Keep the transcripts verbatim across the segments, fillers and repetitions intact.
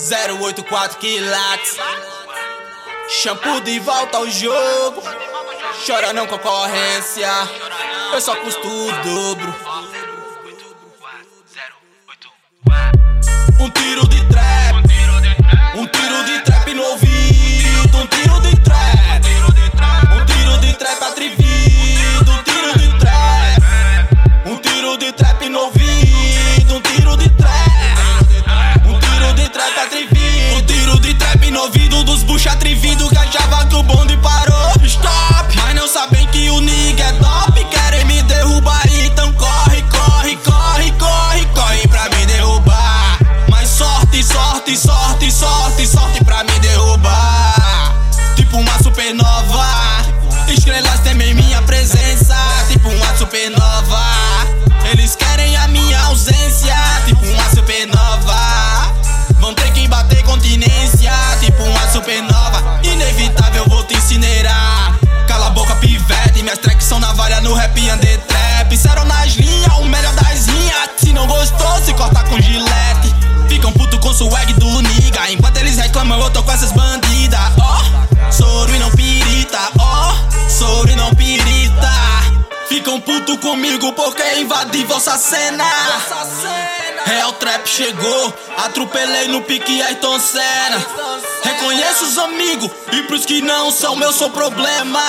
zero oito quatro quilates. Shampoo de volta ao jogo. Chora não concorrência, eu só custo o dobro. Um tiro de trap, um tiro de trap no ouvido. Um tiro de trap, um tiro de trap atrevido. Um tiro de trap, um tiro de trap no ouvido. Um tiro de trap, um tiro de trap atrevido. Um tiro de trap no ouvido dos bucha atrevido que achava que o bonde parou. Stop, mas não sabem que o nigga é top. Querem me derrubar, então corre, corre, corre, corre, corre pra me derrubar. Mas sorte, sorte, sorte, sorte, sorte pra me derrubar. Tipo uma supernova, estrelas temem minha presença. Tipo uma supernova, eles querem a minha ausência. Tipo uma supernova, vão ter que bater continência. Tipo uma supernova, inevitável, vou te incinerar. Cala a boca, pivete, minhas tracks são navalha no rap and the trap. Serão nas linhas, o melhor das linhas. Se não gostou, se corta com gilete. Ficam puto com swag do nigga. Enquanto eles reclamam, eu tô com essas bandidas. Ó, oh, soro e não pirita. Ó, oh, soro e não pirita. Ficam puto comigo porque invadi vossa cena. Real Trap chegou, atropelei no pique Ayrton Senna. Reconheço os amigos e pros que não são meu sou problema.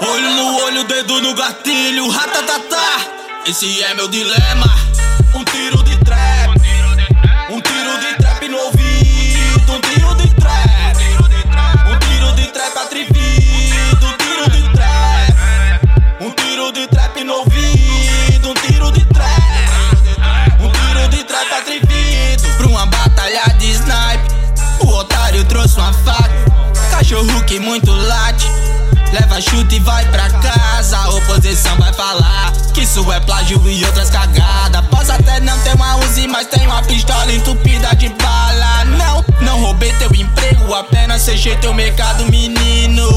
Olho no olho, dedo no gatilho, ratatatá. Esse é meu dilema. Um tiro de trap, um tiro de trap no ouvido. Um tiro de trap, um tiro de trap atrevido. Um tiro de trap, um tiro de trap no ouvido. Um tiro de trap, atrevido. Pra uma batalha de snipe, o otário trouxe uma faca. Cachorro que muito late, leva chute e vai pra casa. A oposição vai falar que isso é plágio e outras cagadas. Posso até não ter uma Uzi, mas tem uma pistola entupida de bala. Não, não roubei teu emprego, apenas sejei teu mercado, menino.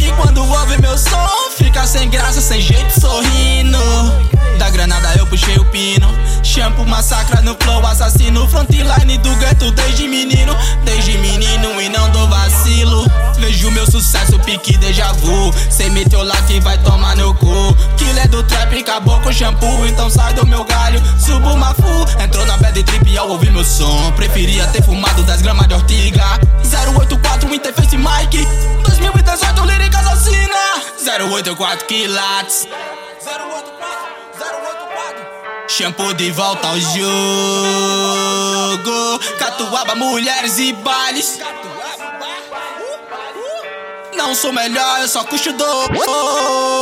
E quando ouve meu som, fica sem graça, sem jeito, sorrindo. Da granada eu puxei o pino. Shampoo massacra no flow, assassino. Frontline do gueto desde menino. Desde menino e não dou vacilo. Vejo meu sucesso, pique déjà vu. Sem meteolate e vai tomar no cu. Killer do trap, acabou com shampoo. Então sai do meu galho, subo uma fu. Entrou na bad trip e ao ouvir meu som, preferia ter fumado dez gramas de ortiga. Zero oito quatro interface mic, dois mil e dezoito líricas assina. Zero oito quatro quilates. Shampoo de volta ao jogo. Catuaba, mulheres e bailes. Não sou melhor, eu só custo do.